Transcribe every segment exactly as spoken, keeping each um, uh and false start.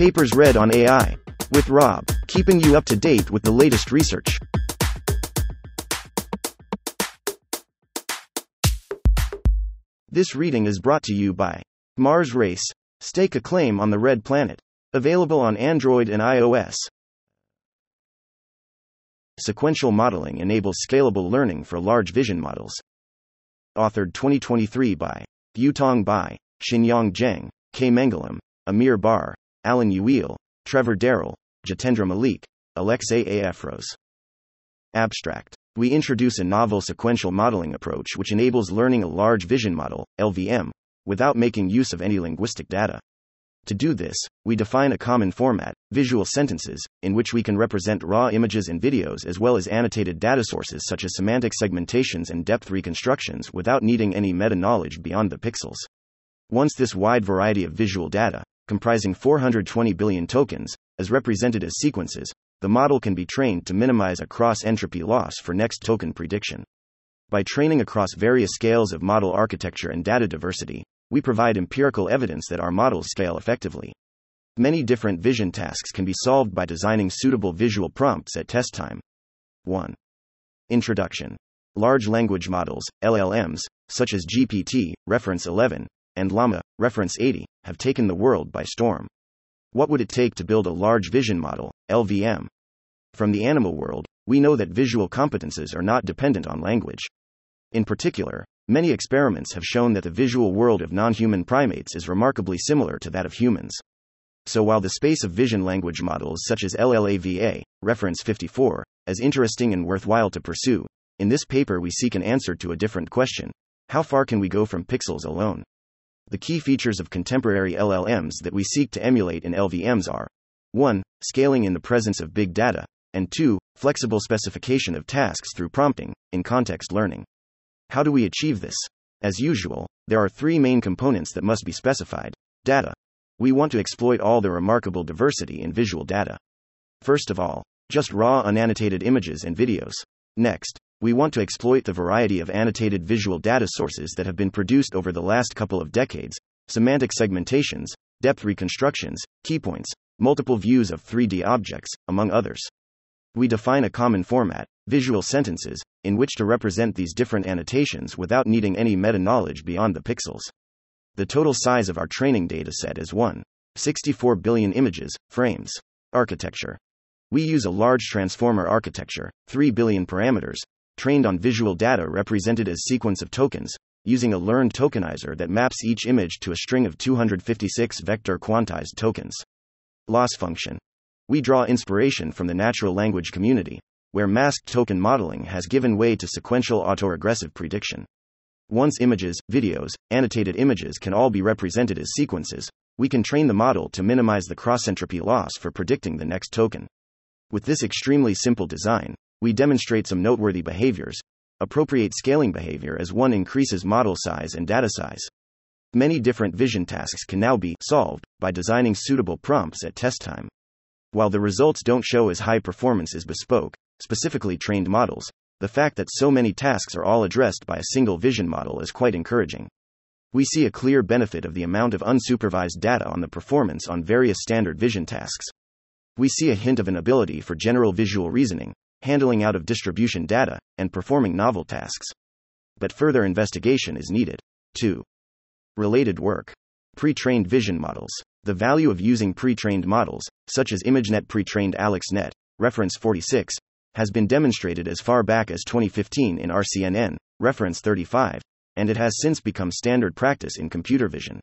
Papers read on A I. With Rob, keeping you up to date with the latest research. This reading is brought to you by Mars Race. Stake a claim on the Red Planet. Available on Android and iOS. Sequential modeling enables scalable learning for large vision models. Authored twenty twenty-three by Yutong Bai, Xinyang Geng, K. Mangalam, Amir Bar, Alan Yuille, Trevor Darrell, Jitendra Malik, Alexei A. Efros. Abstract. We introduce a novel sequential modeling approach which enables learning a large vision model, L V M, without making use of any linguistic data. To do this, we define a common format, visual sentences, in which we can represent raw images and videos as well as annotated data sources such as semantic segmentations and depth reconstructions without needing any meta-knowledge beyond the pixels. Once this wide variety of visual data, comprising four hundred twenty billion tokens, is represented as sequences, the model can be trained to minimize a cross-entropy loss for next token prediction. By training across various scales of model architecture and data diversity, we provide empirical evidence that our models scale effectively. Many different vision tasks can be solved by designing suitable visual prompts at test time. one. Introduction. Large language models, L L Ms, such as G P T, reference eleven, and Llama, reference eighty, have taken the world by storm. What would it take to build a large vision model, L V M? From the animal world, we know that visual competences are not dependent on language. In particular, many experiments have shown that the visual world of non-human primates is remarkably similar to that of humans. So while the space of vision language models such as LLaVA, reference fifty-four, is interesting and worthwhile to pursue, in this paper we seek an answer to a different question: how far can we go from pixels alone? The key features of contemporary L L Ms that we seek to emulate in L V Ms are one. Scaling in the presence of big data, and two. Flexible specification of tasks through prompting, in context learning. How do we achieve this? As usual, there are three main components that must be specified. Data. We want to exploit all the remarkable diversity in visual data. First of all, just raw unannotated images and videos. Next, we want to exploit the variety of annotated visual data sources that have been produced over the last couple of decades: semantic segmentations, depth reconstructions, keypoints, multiple views of three D objects, among others. We define a common format, visual sentences, in which to represent these different annotations without needing any meta-knowledge beyond the pixels. The total size of our training dataset is one point six four billion images, frames. Architecture. We use a large transformer architecture, three billion parameters, trained on visual data represented as sequence of tokens, using a learned tokenizer that maps each image to a string of two hundred fifty-six vector quantized tokens. Loss function. We draw inspiration from the natural language community, where masked token modeling has given way to sequential autoregressive prediction. Once images, videos, annotated images can all be represented as sequences, we can train the model to minimize the cross-entropy loss for predicting the next token. With this extremely simple design, we demonstrate some noteworthy behaviors. Appropriate scaling behavior as one increases model size and data size. Many different vision tasks can now be solved by designing suitable prompts at test time. While the results don't show as high performance as bespoke, specifically trained models, the fact that so many tasks are all addressed by a single vision model is quite encouraging. We see a clear benefit of the amount of unsupervised data on the performance on various standard vision tasks. We see a hint of an ability for general visual reasoning, handling out of distribution data, and performing novel tasks. But further investigation is needed. two. Related work. Pre-trained vision models. The value of using pre-trained models, such as ImageNet pre-trained AlexNet, reference forty-six, has been demonstrated as far back as twenty fifteen in R C N N, reference thirty-five, and it has since become standard practice in computer vision.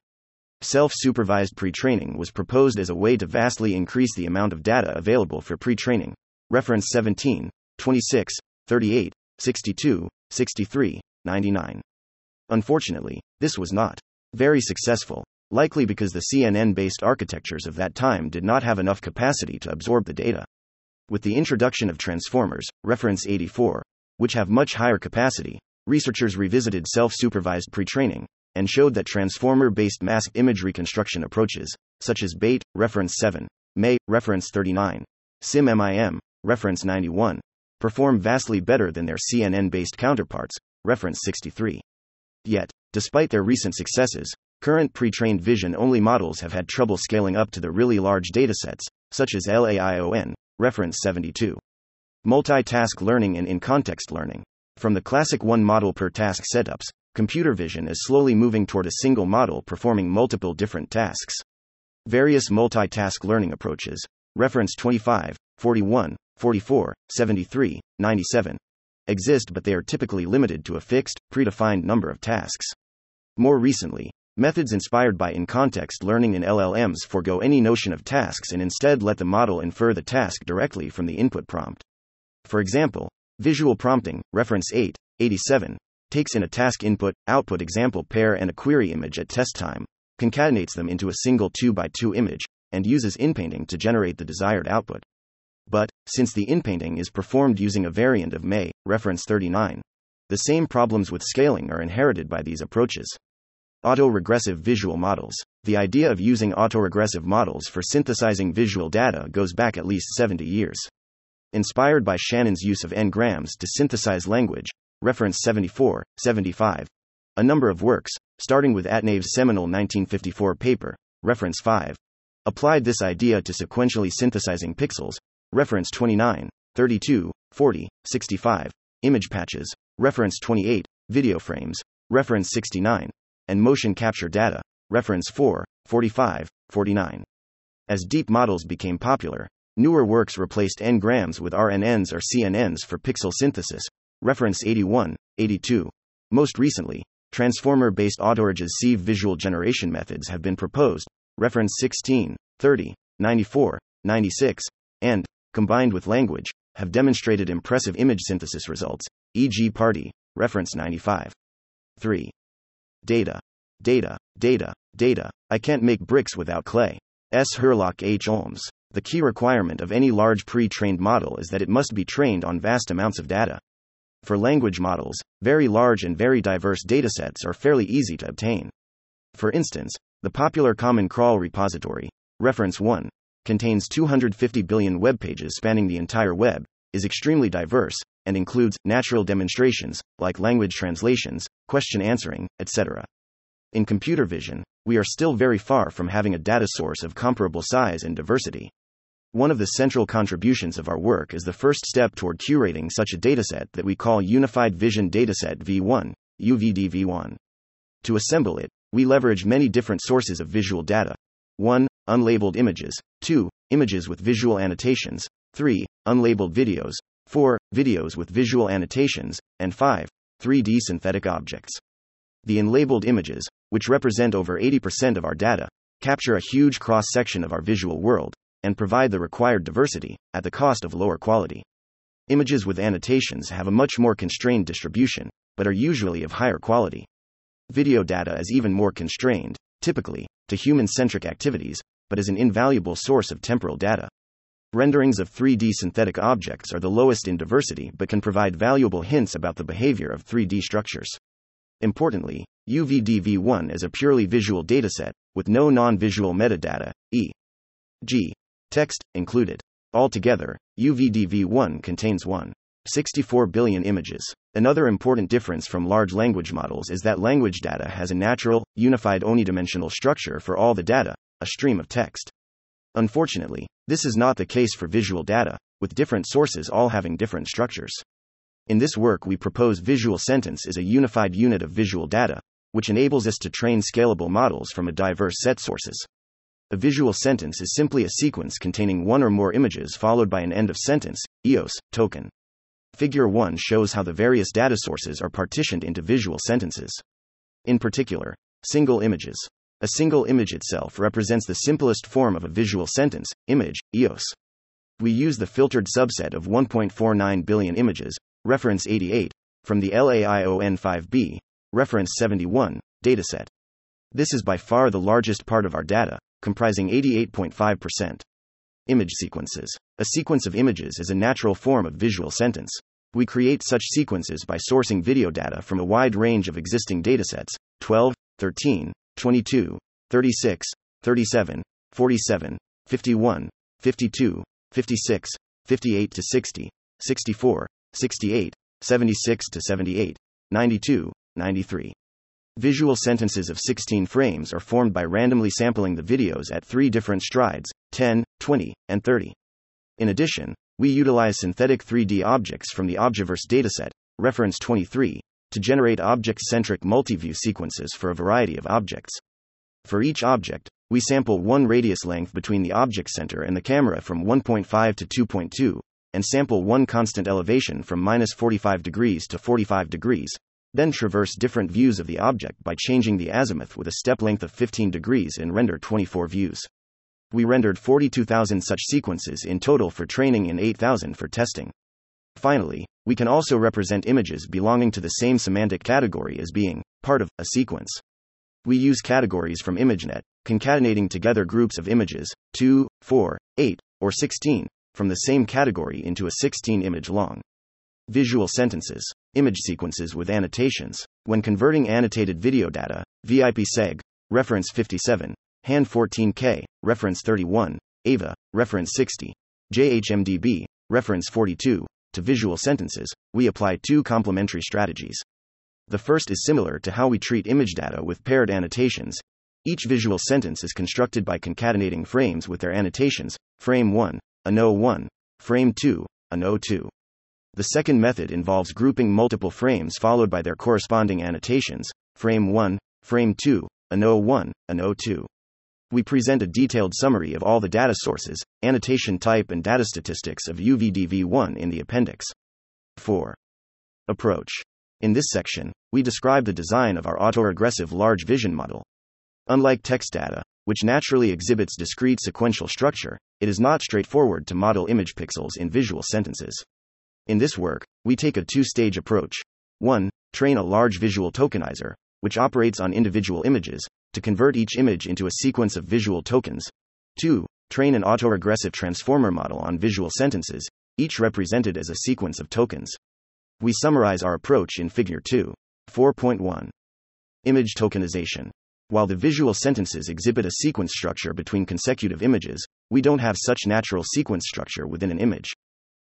Self-supervised pre-training was proposed as a way to vastly increase the amount of data available for pre-training, reference seventeen, twenty-six, thirty-eight, sixty-two, sixty-three, ninety-nine. Unfortunately, this was not very successful, likely because the C N N-based architectures of that time did not have enough capacity to absorb the data. With the introduction of transformers, reference eighty-four, which have much higher capacity, researchers revisited self-supervised pre-training, and showed that transformer-based masked image reconstruction approaches, such as BAIT, reference seven, M A Y, reference thirty-nine, SIM M I M, reference ninety-one, perform vastly better than their C N N-based counterparts, reference sixty-three. Yet, despite their recent successes, current pre-trained vision-only models have had trouble scaling up to the really large datasets, such as LAION, reference seventy-two. Multitask learning and in-context learning. From the classic one model per task setups, computer vision is slowly moving toward a single model performing multiple different tasks. Various multitask learning approaches, reference twenty-five, forty-one, forty-four, seventy-three, ninety-seven, exist, but they are typically limited to a fixed, predefined number of tasks. More recently, methods inspired by in-context learning and L L Ms forego any notion of tasks and instead let the model infer the task directly from the input prompt. For example, visual prompting, reference eight, eighty-seven, takes in a task input-output example pair and a query image at test time, concatenates them into a single two by two image, and uses inpainting to generate the desired output. But, since the inpainting is performed using a variant of M A I, reference thirty-nine, the same problems with scaling are inherited by these approaches. Autoregressive visual models. The idea of using autoregressive models for synthesizing visual data goes back at least seventy years. Inspired by Shannon's use of n-grams to synthesize language, reference seventy-four, seventy-five, a number of works, starting with Atnave's seminal nineteen fifty-four paper, reference five, applied this idea to sequentially synthesizing pixels, reference twenty-nine, thirty-two, forty, sixty-five, image patches, reference twenty-eight, video frames, reference sixty-nine, and motion capture data, reference four, forty-five, forty-nine. As deep models became popular, newer works replaced n-grams with R N Ns or C N Ns for pixel synthesis, reference eighty-one, eighty-two. Most recently, transformer-based autoregressive visual generation methods have been proposed, reference sixteen, thirty, ninety-four, ninety-six, and, combined with language, have demonstrated impressive image synthesis results, for example Party, reference ninety-five. three. Data. Data, data, data, I can't make bricks without clay. S. Herlock H. Olmes. The key requirement of any large pre-trained model is that it must be trained on vast amounts of data. For language models, very large and very diverse datasets are fairly easy to obtain. For instance, the popular Common Crawl repository, reference one, contains two hundred fifty billion web pages spanning the entire web, is extremely diverse, and includes natural demonstrations, like language translations, question answering, et cetera. In computer vision, we are still very far from having a data source of comparable size and diversity. One of the central contributions of our work is the first step toward curating such a dataset that we call Unified Vision Dataset V one, U V D V one. To assemble it, we leverage many different sources of visual data. one. Unlabeled images. two. Images with visual annotations. three. Unlabeled videos. four. Videos with visual annotations. And five. three D synthetic objects. The unlabeled images, which represent over eighty percent of our data, capture a huge cross-section of our visual world, and provide the required diversity, at the cost of lower quality. Images with annotations have a much more constrained distribution, but are usually of higher quality. Video data is even more constrained, typically, to human-centric activities, but is an invaluable source of temporal data. Renderings of three D synthetic objects are the lowest in diversity but can provide valuable hints about the behavior of three D structures. Importantly, U V D V one is a purely visual dataset, with no non-visual metadata, for example text, included. Altogether, U V D V one contains one point six four billion images. Another important difference from large language models is that language data has a natural, unified omnidimensional structure for all the data, a stream of text. Unfortunately, this is not the case for visual data, with different sources all having different structures. In this work we propose visual sentence is a unified unit of visual data, which enables us to train scalable models from a diverse set sources. A visual sentence is simply a sequence containing one or more images followed by an end of sentence, E O S, token. Figure one shows how the various data sources are partitioned into visual sentences. In particular, single images. A single image itself represents the simplest form of a visual sentence, image, E O S. We use the filtered subset of one point four nine billion images, reference eighty-eight, from the LAION five B, reference seventy-one, dataset. This is by far the largest part of our data, comprising eighty-eight point five percent. Image sequences. A sequence of images is a natural form of visual sentence. We create such sequences by sourcing video data from a wide range of existing datasets, twelve, thirteen, twenty-two, thirty-six, thirty-seven, forty-seven, fifty-one, fifty-two, fifty-six, fifty-eight to sixty, sixty-four, sixty-eight, seventy-six to seventy-eight, ninety-two, ninety-three. Visual sentences of sixteen frames are formed by randomly sampling the videos at three different strides, ten, twenty, and thirty. In addition, we utilize synthetic three D objects from the Objaverse dataset, reference twenty-three, to generate object-centric multiview sequences for a variety of objects. For each object, we sample one radius length between the object center and the camera from one point five to two point two, and sample one constant elevation from minus forty-five degrees to forty-five degrees, then traverse different views of the object by changing the azimuth with a step length of fifteen degrees and render twenty-four views. We rendered forty-two thousand such sequences in total for training and eight thousand for testing. Finally, we can also represent images belonging to the same semantic category as being part of a sequence. We use categories from ImageNet, concatenating together groups of images, two, four, eight, or sixteen, from the same category into a sixteen-image long. Visual sentences, image sequences with annotations. When converting annotated video data, V I P seg, reference fifty-seven, H A N fourteen K, reference thirty-one, AVA, reference sixty, J H M D B, reference forty-two, to visual sentences, we apply two complementary strategies. The first is similar to how we treat image data with paired annotations. Each visual sentence is constructed by concatenating frames with their annotations, frame one, A N O one, frame two, A N O two. The second method involves grouping multiple frames followed by their corresponding annotations, frame one, frame two, A N O one, A N O two. We present a detailed summary of all the data sources, annotation type and data statistics of U V D V one in the appendix. four. Approach. In this section, we describe the design of our autoregressive large vision model. Unlike text data, which naturally exhibits discrete sequential structure, it is not straightforward to model image pixels in visual sentences. In this work, we take a two-stage approach. one. Train a large visual tokenizer, which operates on individual images, to convert each image into a sequence of visual tokens. two. Train an autoregressive transformer model on visual sentences, each represented as a sequence of tokens. We summarize our approach in Figure two. four point one. Image tokenization. While the visual sentences exhibit a sequence structure between consecutive images, we don't have such natural sequence structure within an image.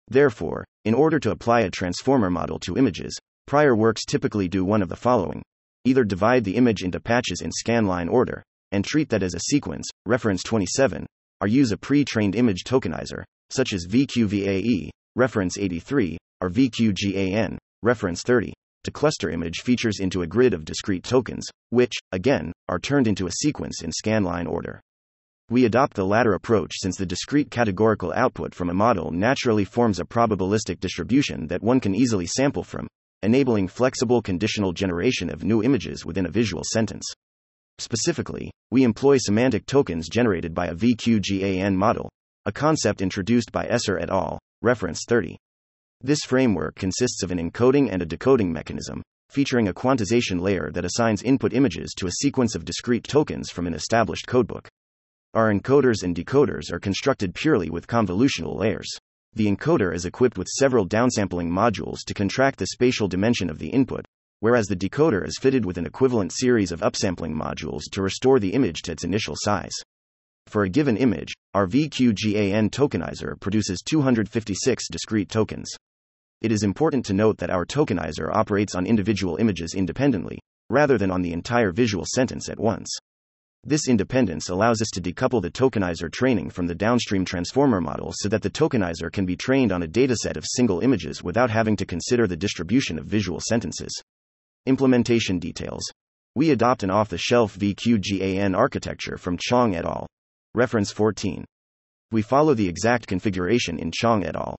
Therefore, in order to apply a transformer model to images, prior works typically do one of the following. Either divide the image into patches in scanline order, and treat that as a sequence, reference twenty-seven, or use a pre-trained image tokenizer, such as V Q V A E, reference eighty-three, or V Q GAN, reference thirty, to cluster image features into a grid of discrete tokens, which, again, are turned into a sequence in scanline order. We adopt the latter approach since the discrete categorical output from a model naturally forms a probabilistic distribution that one can easily sample from, enabling flexible conditional generation of new images within a visual sentence. Specifically, we employ semantic tokens generated by a V Q GAN model, a concept introduced by Esser et al., reference thirty. This framework consists of an encoding and a decoding mechanism, featuring a quantization layer that assigns input images to a sequence of discrete tokens from an established codebook. Our encoders and decoders are constructed purely with convolutional layers. The encoder is equipped with several downsampling modules to contract the spatial dimension of the input, whereas the decoder is fitted with an equivalent series of upsampling modules to restore the image to its initial size. For a given image, our V Q GAN tokenizer produces two hundred fifty-six discrete tokens. It is important to note that our tokenizer operates on individual images independently, rather than on the entire visual sentence at once. This independence allows us to decouple the tokenizer training from the downstream transformer model so that the tokenizer can be trained on a dataset of single images without having to consider the distribution of visual sentences. Implementation details. We adopt an off-the-shelf V Q GAN architecture from Chong et al. Reference fourteen. We follow the exact configuration in Chong et al.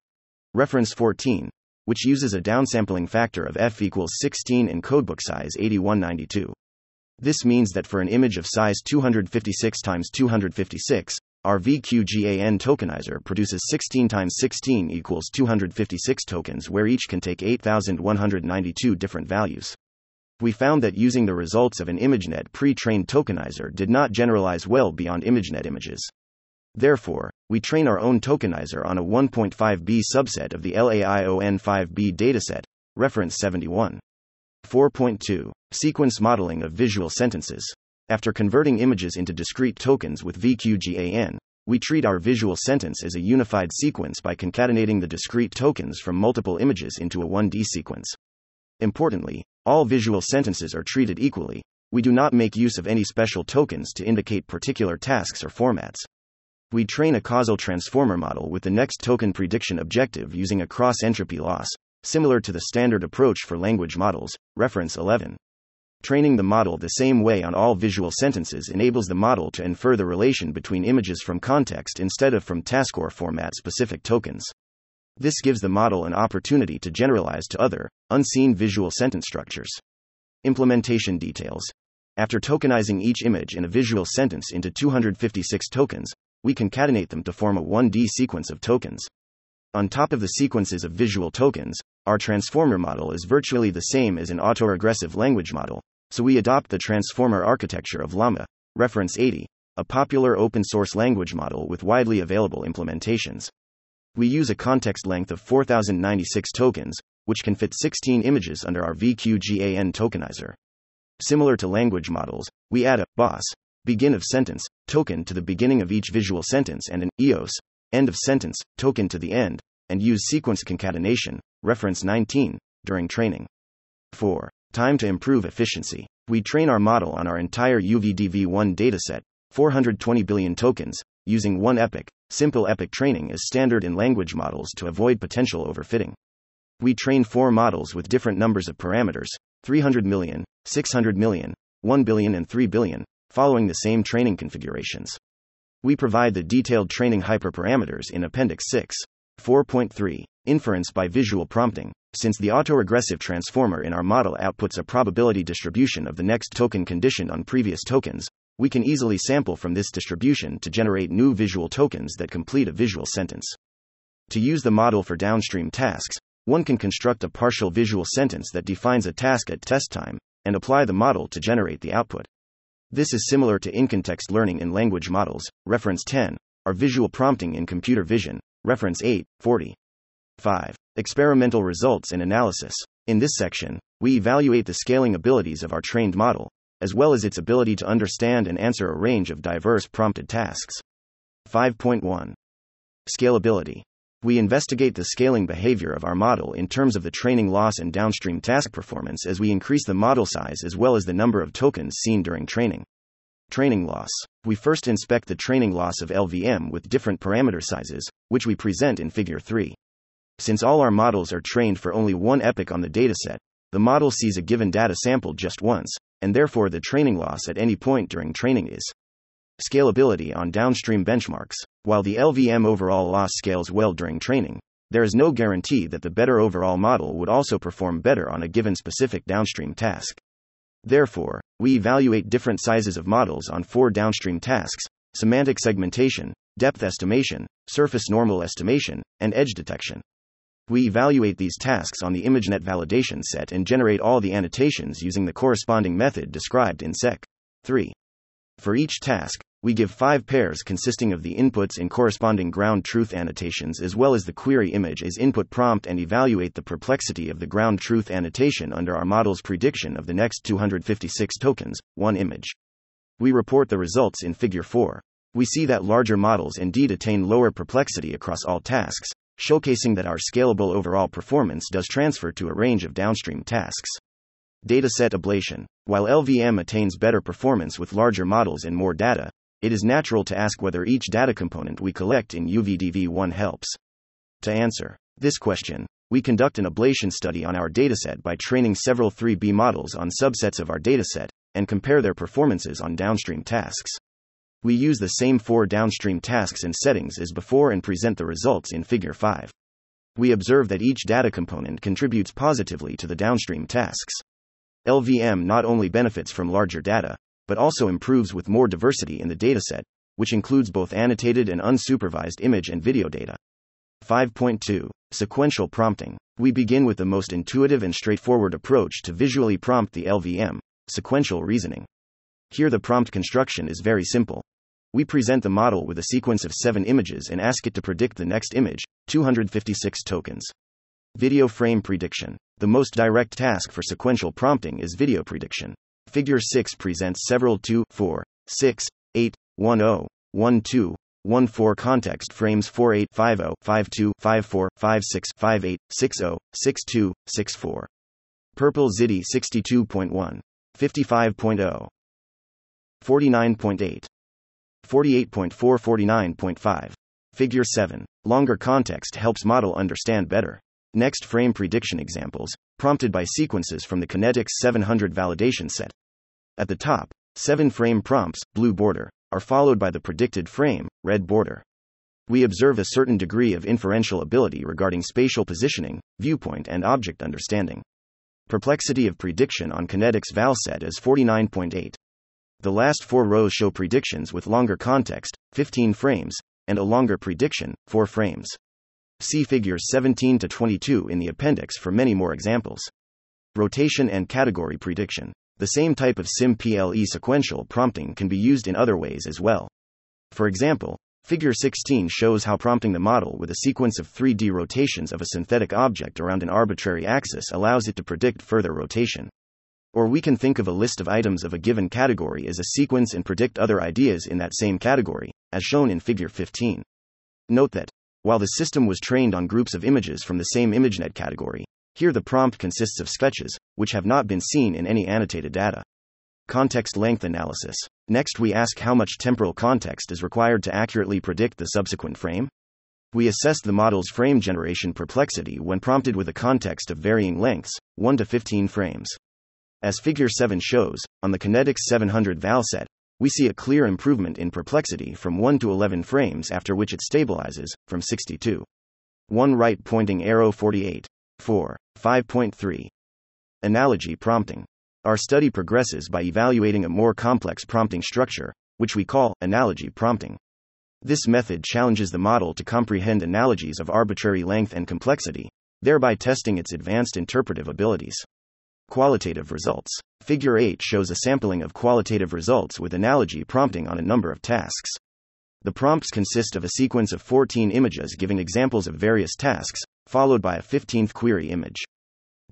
Reference fourteen, which uses a downsampling factor of f equals sixteen and codebook size eighty-one ninety-two. This means that for an image of size two hundred fifty-six by two hundred fifty-six, our V Q GAN tokenizer produces sixteen by sixteen equals two hundred fifty-six tokens where each can take eight thousand one hundred ninety-two different values. We found that using the results of an ImageNet pre-trained tokenizer did not generalize well beyond ImageNet images. Therefore, we train our own tokenizer on a one point five B subset of the LAION five B dataset, reference seventy-one. four point two. Sequence modeling of visual sentences. After converting images into discrete tokens with V Q GAN, we treat our visual sentence as a unified sequence by concatenating the discrete tokens from multiple images into a one D sequence. Importantly, all visual sentences are treated equally, We do not make use of any special tokens to indicate particular tasks or formats. We train a causal transformer model with the next token prediction objective using a cross-entropy loss, similar to the standard approach for language models, reference eleven. Training the model the same way on all visual sentences enables the model to infer the relation between images from context instead of from task or format-specific tokens. This gives the model an opportunity to generalize to other, unseen visual sentence structures. Implementation details. After tokenizing each image in a visual sentence into two hundred fifty-six tokens, we concatenate them to form a one D sequence of tokens. On top of the sequences of visual tokens, our transformer model is virtually the same as an autoregressive language model, so we adopt the transformer architecture of Llama, reference eighty, a popular open-source language model with widely available implementations. We use a context length of four thousand ninety-six tokens, which can fit sixteen images under our V Q GAN tokenizer. Similar to language models, we add a boss, begin of sentence, token to the beginning of each visual sentence and an E O S, end of sentence, token to the end, and use sequence concatenation, reference nineteen, during training. four. Time to improve efficiency. We train our model on our entire U V D V one dataset, four hundred twenty billion tokens, using one epoch. Simple epoch training is standard in language models to avoid potential overfitting. We train four models with different numbers of parameters, three hundred million, six hundred million, one billion and three billion, following the same training configurations. We provide the detailed training hyperparameters in Appendix six. four point three. Inference by visual prompting. Since the autoregressive transformer in our model outputs a probability distribution of the next token conditioned on previous tokens, we can easily sample from this distribution to generate new visual tokens that complete a visual sentence. To use the model for downstream tasks, one can construct a partial visual sentence that defines a task at test time, and apply the model to generate the output. This is similar to in-context learning in language models, reference ten, or visual prompting in computer vision, reference eight forty. five. Experimental results and analysis. In this section, we evaluate the scaling abilities of our trained model, as well as its ability to understand and answer a range of diverse prompted tasks. five point one. Scalability. We investigate the scaling behavior of our model in terms of the training loss and downstream task performance as we increase the model size as well as the number of tokens seen during training. Training loss. We first inspect the training loss of L V M with different parameter sizes, which we present in Figure three. Since all our models are trained for only one epoch on the dataset, the model sees a given data sample just once, and therefore the training loss at any point during training is. Scalability on downstream benchmarks. While the L V M overall loss scales well during training, there is no guarantee that the better overall model would also perform better on a given specific downstream task. Therefore, we evaluate different sizes of models on four downstream tasks: semantic segmentation, depth estimation, surface normal estimation, and edge detection. We evaluate these tasks on the ImageNet validation set and generate all the annotations using the corresponding method described in Sec. three. For each task, we give five pairs consisting of the inputs and corresponding ground truth annotations as well as the query image as input prompt and evaluate the perplexity of the ground truth annotation under our model's prediction of the next two hundred fifty-six tokens, one image. We report the results in Figure four. We see that larger models indeed attain lower perplexity across all tasks, showcasing that our scalable overall performance does transfer to a range of downstream tasks. Dataset ablation. While L V M attains better performance with larger models and more data, it is natural to ask whether each data component we collect in U V D V one helps. To answer this question, we conduct an ablation study on our dataset by training several three B models on subsets of our dataset, and compare their performances on downstream tasks. We use the same four downstream tasks and settings as before and present the results in Figure five. We observe that each data component contributes positively to the downstream tasks. L V M not only benefits from larger data, but also improves with more diversity in the dataset, which includes both annotated and unsupervised image and video data. five point two. Sequential prompting. We begin with the most intuitive and straightforward approach to visually prompt the L V M, sequential reasoning. Here the prompt construction is very simple. We present the model with a sequence of seven images and ask it to predict the next image, two hundred fifty-six tokens. Video frame prediction. The most direct task for sequential prompting is video prediction. Figure six presents several two, four, six, eight, ten, twelve, fourteen, fourteen context frames forty-eight, fifty, fifty-two, fifty-four, fifty-six, fifty-eight, sixty, sixty-two, sixty-four. Purple Ziti sixty-two point one. fifty-five point zero, forty-nine point eight, forty-eight point four, forty-nine point five. Figure seven. Longer context helps model understand better. Next, frame prediction examples, prompted by sequences from the Kinetics seven hundred validation set. At the top, seven frame prompts, blue border, are followed by the predicted frame, red border. We observe a certain degree of inferential ability regarding spatial positioning, viewpoint, and object understanding. Perplexity of prediction on Kinetics val set is forty-nine point eight. The last four rows show predictions with longer context, fifteen frames, and a longer prediction, four frames. See figures seventeen to twenty-two in the appendix for many more examples. Rotation and category prediction. The same type of SIM P L E sequential prompting can be used in other ways as well. For example, figure sixteen shows how prompting the model with a sequence of three D rotations of a synthetic object around an arbitrary axis allows it to predict further rotation. Or we can think of a list of items of a given category as a sequence and predict other ideas in that same category, as shown in figure fifteen. Note that, while the system was trained on groups of images from the same ImageNet category, here the prompt consists of sketches, which have not been seen in any annotated data. Context length analysis. Next, we ask how much temporal context is required to accurately predict the subsequent frame. We assess the model's frame generation perplexity when prompted with a context of varying lengths, one to fifteen frames. As figure seven shows, on the Kinetics seven hundred val set, we see a clear improvement in perplexity from one to eleven frames, after which it stabilizes, from sixty-two point one right pointing arrow forty-eight point four, five point three. Analogy prompting. Our study progresses by evaluating a more complex prompting structure, which we call analogy prompting. This method challenges the model to comprehend analogies of arbitrary length and complexity, thereby testing its advanced interpretive abilities. Qualitative results. Figure eight shows a sampling of qualitative results with analogy prompting on a number of tasks. The prompts consist of a sequence of fourteen images giving examples of various tasks, followed by a fifteenth query image.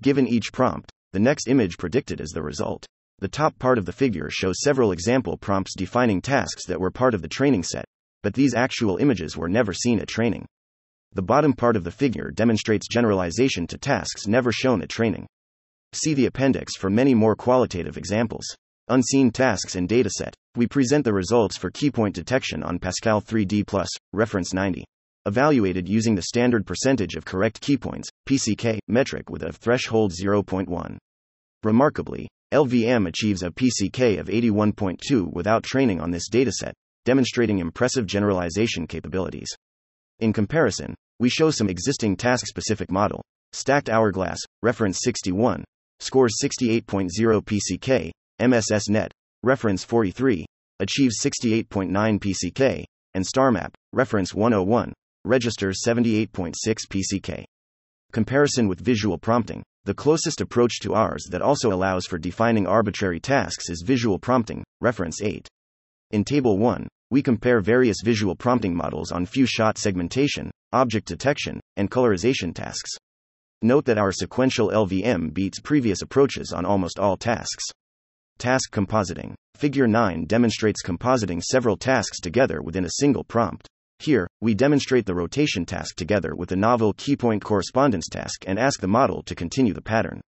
Given each prompt, the next image predicted is the result. The top part of the figure shows several example prompts defining tasks that were part of the training set, but these actual images were never seen at training. The bottom part of the figure demonstrates generalization to tasks never shown at training. See the appendix for many more qualitative examples. Unseen tasks and dataset. We present the results for keypoint detection on Pascal three D plus, reference ninety. Evaluated using the standard percentage of correct keypoints, P C K, metric with a threshold zero point one. Remarkably, L V M achieves a P C K of eighty-one point two without training on this dataset, demonstrating impressive generalization capabilities. In comparison, we show some existing task-specific model, Stacked Hourglass, reference sixty-one, scores sixty-eight point zero P C K, MSSNet, reference forty-three, achieves sixty-eight point nine P C K, and StarMap, reference one oh one. Registers seventy-eight point six P C K. Comparison with visual prompting. The closest approach to ours that also allows for defining arbitrary tasks is visual prompting, reference eight. In Table one, we compare various visual prompting models on few-shot segmentation, object detection, and colorization tasks. Note that our sequential L V M beats previous approaches on almost all tasks. Task compositing. Figure nine demonstrates compositing several tasks together within a single prompt. Here, we demonstrate the rotation task together with the novel keypoint correspondence task and ask the model to continue the pattern.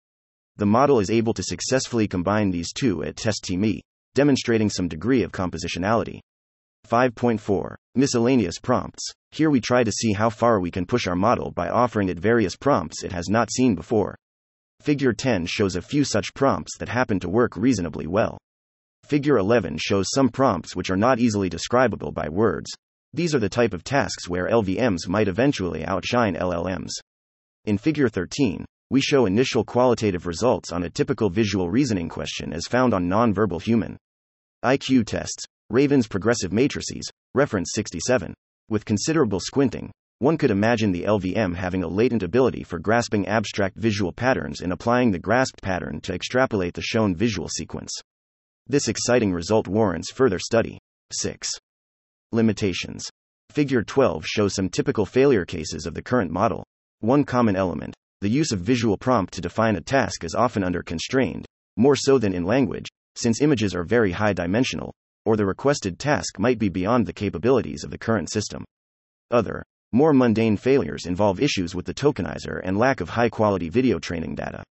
The model is able to successfully combine these two at test time, demonstrating some degree of compositionality. five point four. Miscellaneous prompts. Here we try to see how far we can push our model by offering it various prompts it has not seen before. Figure ten shows a few such prompts that happen to work reasonably well. Figure eleven shows some prompts which are not easily describable by words. These are the type of tasks where L V Ms might eventually outshine L L Ms. In Figure thirteen, we show initial qualitative results on a typical visual reasoning question as found on nonverbal human I Q tests, Raven's Progressive Matrices, reference sixty-seven. With considerable squinting, one could imagine the L V M having a latent ability for grasping abstract visual patterns and applying the grasped pattern to extrapolate the shown visual sequence. This exciting result warrants further study. six. Limitations. Figure twelve shows some typical failure cases of the current model. One common element, the use of visual prompt to define a task, is often under-constrained, more so than in language, since images are very high-dimensional, or the requested task might be beyond the capabilities of the current system. Other, more mundane failures involve issues with the tokenizer and lack of high-quality video training data.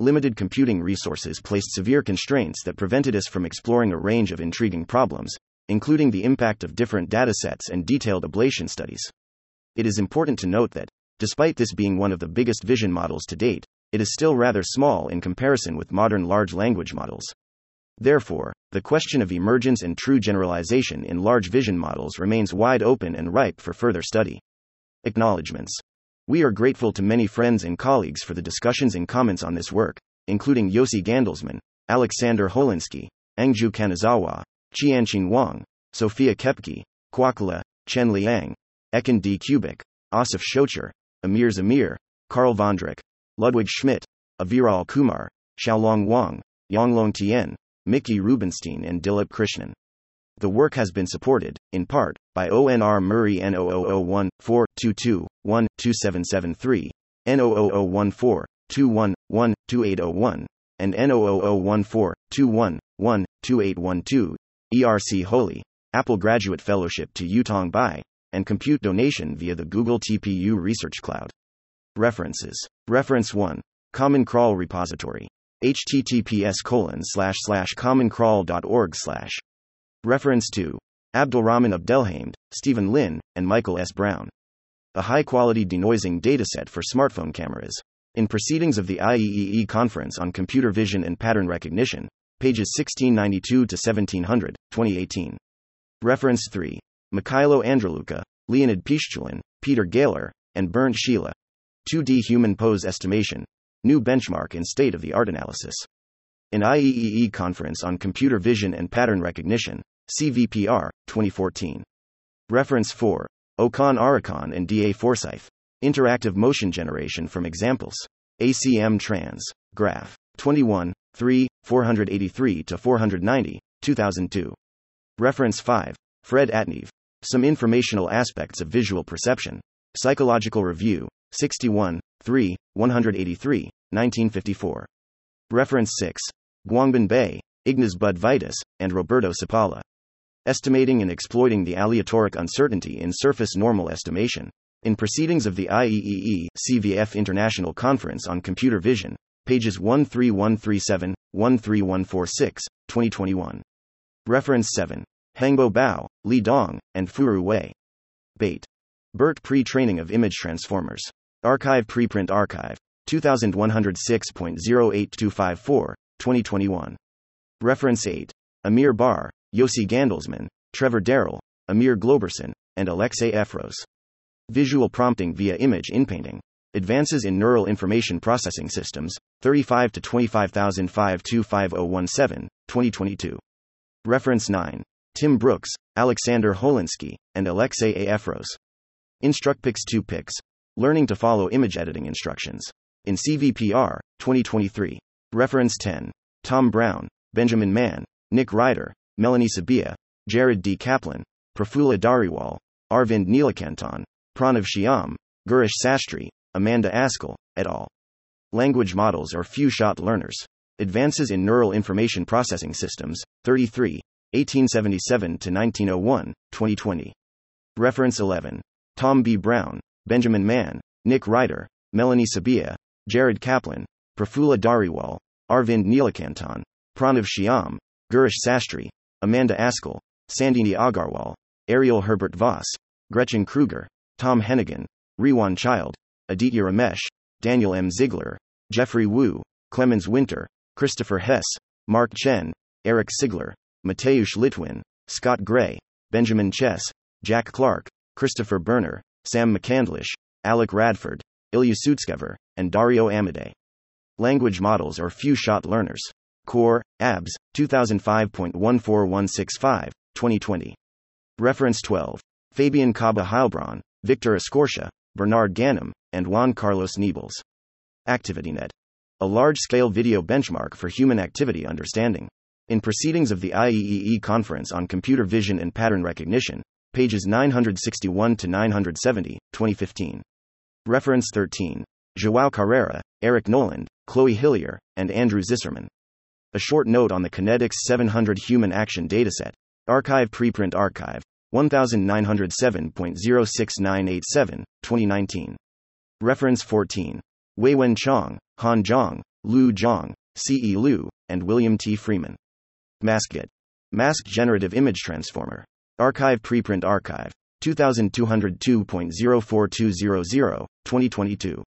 limited computing resources placed severe constraints that prevented us from exploring a range of intriguing problems, including the impact of different datasets and detailed ablation studies. It is important to note that, despite this being one of the biggest vision models to date, it is still rather small in comparison with modern large language models. Therefore, the question of emergence and true generalization in large vision models remains wide open and ripe for further study. Acknowledgements. We are grateful to many friends and colleagues for the discussions and comments on this work, including Yossi Gandelsman, Alexander Holinsky, Angju Kanazawa, Qianqing Wang, Sophia Kepke, Kwakla, Chen Liang, Ekin D. Kubik, Asif Shocher, Amir Zamir, Karl Vondrek, Ludwig Schmidt, Aviral Kumar, Xiaolong Wang, Yanglong Tian, Mickey Rubenstein and Dilip Krishnan. The work has been supported, in part, by O N R Murray N zero zero zero one four two two one two seven seven three, N zero zero zero one four two one one two eight zero one, and N zero zero zero one four two one one two eight one two, E R C Holy, Apple Graduate Fellowship to Yutong Bai, and compute donation via the Google T P U Research Cloud. References. Reference one. Common Crawl Repository. H T T P S colon slash slash common crawl dot org slash. Reference two. Abdulrahman Abdelhamid, Stephen Lin, and Michael S. Brown. A high-quality denoising dataset for smartphone cameras. In Proceedings of the I triple E Conference on Computer Vision and Pattern Recognition, pages sixteen ninety-two to seventeen hundred, twenty eighteen. Reference three. Mikhailo Andruluka, Leonid Pishchulin, Peter Gaylor, and Bernd Schiele. two D Human Pose Estimation. New benchmark in state-of-the-art analysis. An I triple E Conference on Computer Vision and Pattern Recognition, C V P R, twenty fourteen. Reference four. Okan Arakan and D A Forsyth. Interactive Motion Generation from Examples. A C M Trans. Graph. twenty-one, three, four eighty-three to four ninety, two thousand two. Reference five. Fred Atneev. Some Informational Aspects of Visual Perception. Psychological Review. sixty-one, three, one eighty-three, nineteen fifty-four. Reference six. Guangbin Bay, Ignaz Bud Vitas, and Roberto Sapala. Estimating and Exploiting the Aleatoric Uncertainty in Surface Normal Estimation. In Proceedings of the I triple E C V F International Conference on Computer Vision, pages one three one three seven, one three one four six, twenty twenty-one. Reference seven. Hangbo Bao, Li Dong, and Furu Wei. Bate. BERT Pre-Training of Image Transformers. Archive Preprint Archive. two thousand one hundred six point zero eight two five four, twenty twenty-one. Reference eight. Amir Bar, Yossi Gandelsman, Trevor Darrell, Amir Globerson, and Alexei Efros. Visual Prompting via Image Inpainting. Advances in Neural Information Processing Systems, thirty-five to twenty-five thousand five hundred twenty-five thousand seventeen, twenty twenty-two. Reference nine. Tim Brooks, Alexander Holinsky, and Alexei A. Efros. InstructPix two Pix. Learning to Follow Image Editing Instructions. In C V P R, twenty twenty-three. Reference ten. Tom Brown, Benjamin Mann, Nick Ryder, Melanie Sabia, Jared D. Kaplan, Prafula Dhariwal, Arvind Neelakantan, Pranav Shyam, Gurish Sastry, Amanda Askell, et al. Language Models or Few-Shot Learners. Advances in Neural Information Processing Systems, thirty-three, eighteen seventy-seven to nineteen oh one, twenty twenty. Reference eleven. Tom B. Brown, Benjamin Mann, Nick Ryder, Melanie Sabia, Jared Kaplan, Prafula Dhariwal, Arvind Neelakantan, Pranav Shyam, Gurish Sastry, Amanda Askell, Sandini Agarwal, Ariel Herbert Voss, Gretchen Kruger, Tom Hennigan, Rewan Child, Aditya Ramesh, Daniel M. Ziegler, Jeffrey Wu, Clemens Winter, Christopher Hess, Mark Chen, Eric Sigler, Mateusz Litwin, Scott Gray, Benjamin Chess, Jack Clark, Christopher Berner, Sam McCandlish, Alec Radford, Ilya Sutskever, and Dario Amade. Language Models or Few-Shot Learners. Core, A B S, two thousand five point one four one six five, twenty twenty. Reference twelve. Fabian Caba Heilbronn, Victor Escortia, Bernard Ganem, and Juan Carlos Niebles. ActivityNet. A large-scale video benchmark for human activity understanding. In Proceedings of the I triple E Conference on Computer Vision and Pattern Recognition, pages nine sixty-one to nine seventy, twenty fifteen. Reference thirteen. João Carreira, Eric Noland, Chloe Hillier, and Andrew Zisserman. A short note on the Kinetics seven hundred Human Action Dataset. Archive Preprint Archive. one nine oh seven point oh six nine eight seven, twenty nineteen. Reference fourteen. Weiwen Chong, Han Zhang, Liu Zhang, C E Liu, and William T. Freeman. MaskGit. Mask Generative Image Transformer. Archive Preprint Archive. twenty-two oh two point oh four two hundred, twenty twenty-two.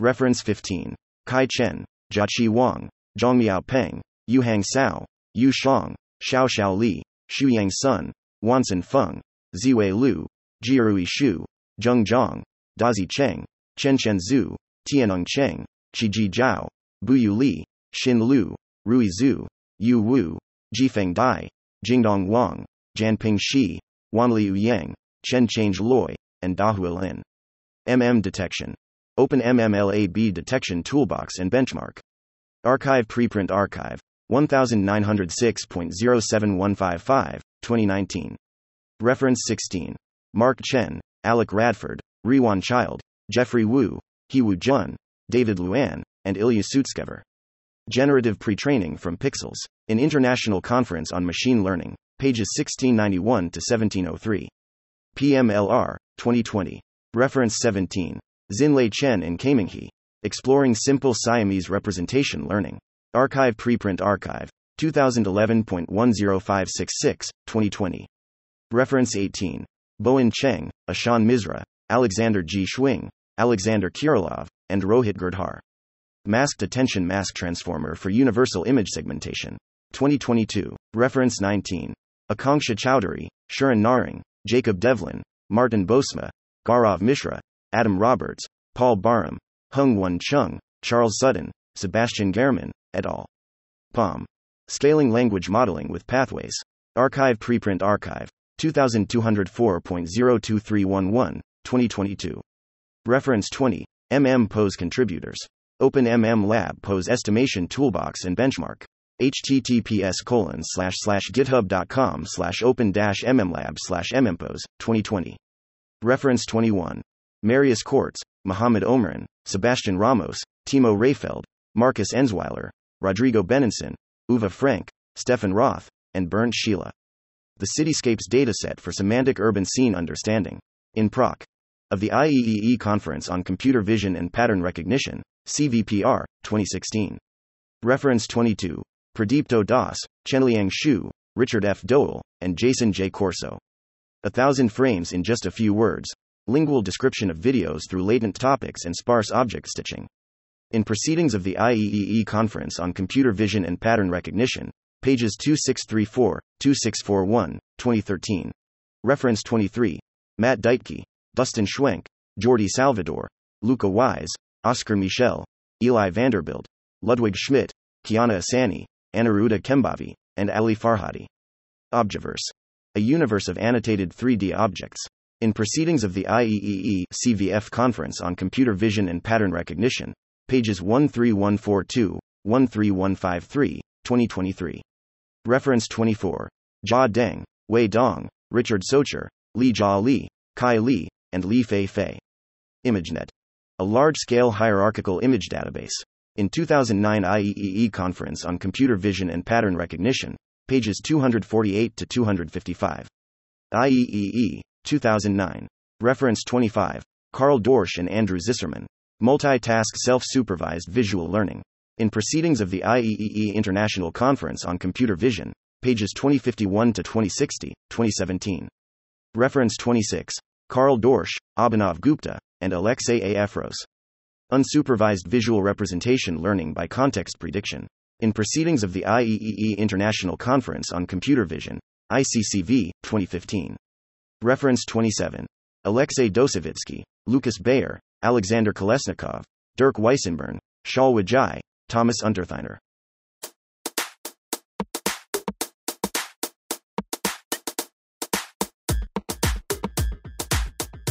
Reference fifteen. Kai Chen, Jiaqi Wang, Zhongmiao Peng, Yuhang Cao, Yu Shang, Xiao Xiao Li, Xuyang Sun, Wansen Feng, Ziwei Liu, Jirui Shu, Zheng Zhang, Dazi Cheng, Chen Chen Zhu, Tianong Cheng, Qiji Zhao, Buyu Li, Xin Liu, Rui Zhu, Yu Wu, Jifeng Dai, Jingdong Wang, Janping Shi, Wanliu Yang, Chen Change Loi, and Dahui Lin. M M Detection. Open MMLAB Detection Toolbox and Benchmark. Archive Preprint Archive. nineteen oh six point oh seven one five five, twenty nineteen. Reference sixteen. Mark Chen, Alec Radford, Riwan Child, Jeffrey Wu, Hewu Jun, David Luan, and Ilya Sutskever. Generative Pre-Training from Pixels, an International Conference on Machine Learning, pages sixteen ninety-one to seventeen oh three. P M L R, twenty twenty. Reference seventeen. Xinlei Chen and Kaiminghe. Exploring Simple Siamese Representation Learning. Archive Preprint Archive. twenty eleven point one oh five six six, twenty twenty. Reference eighteen. Bowen Cheng, Ashan Misra, Alexander G. Schwing, Alexander Kirilov, and Rohit Girdhar. Mask Detection Mask Transformer for Universal Image Segmentation. twenty twenty-two. Reference nineteen. Akanksha Chowdhury, Shuran Naring, Jacob Devlin, Martin Bosma, Gaurav Mishra, Adam Roberts, Paul Barham, Hung Won Chung, Charles Sutton, Sebastian Gehrman, et al. P O M. Scaling Language Modeling with Pathways. Archive Preprint Archive. twenty-two oh four point oh two three one one, twenty twenty-two. Reference twenty. M M Pose Contributors. Open M M Lab Pose Estimation Toolbox and Benchmark. https colon slash slash github dot com slash open dash mmlab slash mmpose twenty twenty. Reference twenty-one. Marius Kortz, Mohamed Omran, Sebastian Ramos, Timo Rehfeld, Marcus Enzweiler, Rodrigo Benenson, Uwe Frank, Stefan Roth, and Bernd Schiele. The Cityscapes Dataset for Semantic Urban Scene Understanding. In Proc. Of the I triple E Conference on Computer Vision and Pattern Recognition, C V P R, twenty sixteen. Reference twenty-two. Pradipto Das, Chenliang Xu, Richard F. Dole, and Jason J. Corso. A Thousand Frames in Just a Few Words. Lingual Description of Videos Through Latent Topics and Sparse Object Stitching. In Proceedings of the I triple E Conference on Computer Vision and Pattern Recognition, pages twenty-six thirty-four to twenty-six forty-one, twenty thirteen. Reference twenty-three. Matt Deitke, Dustin Schwenk, Jordi Salvador, Luca Wise, Oscar Michel, Eli Vanderbilt, Ludwig Schmidt, Kiana Asani, Aniruddha Kembavi, and Ali Farhadi. Objaverse. A universe of annotated three D objects. In Proceedings of the I triple E C V F Conference on Computer Vision and Pattern Recognition, pages one three one four two to one three one five three, twenty twenty-three. Reference twenty-four. Jia Deng, Wei Dong, Richard Socher, Li Jia Li, Kai Li, and Li Fei Fei. ImageNet. A large-scale hierarchical image database. In two thousand nine I triple E Conference on Computer Vision and Pattern Recognition, pages two forty-eight to two fifty-five. I triple E, two thousand nine. Reference twenty-five. Carl Dorsch and Andrew Zisserman. Multitask Self-Supervised Visual Learning. In Proceedings of the I triple E International Conference on Computer Vision, pages twenty fifty-one to twenty sixty, twenty seventeen. Reference twenty-six. Carl Dorsch, Abhinav Gupta, and Alexei A. Efros. Unsupervised Visual Representation Learning by Context Prediction. In Proceedings of the I triple E International Conference on Computer Vision, I C C V, twenty fifteen. Reference twenty-seven. Alexei Dosevitsky, Lucas Bayer, Alexander Kolesnikov, Dirk Weissenborn, Shalwa Jai, Thomas Unterthiner.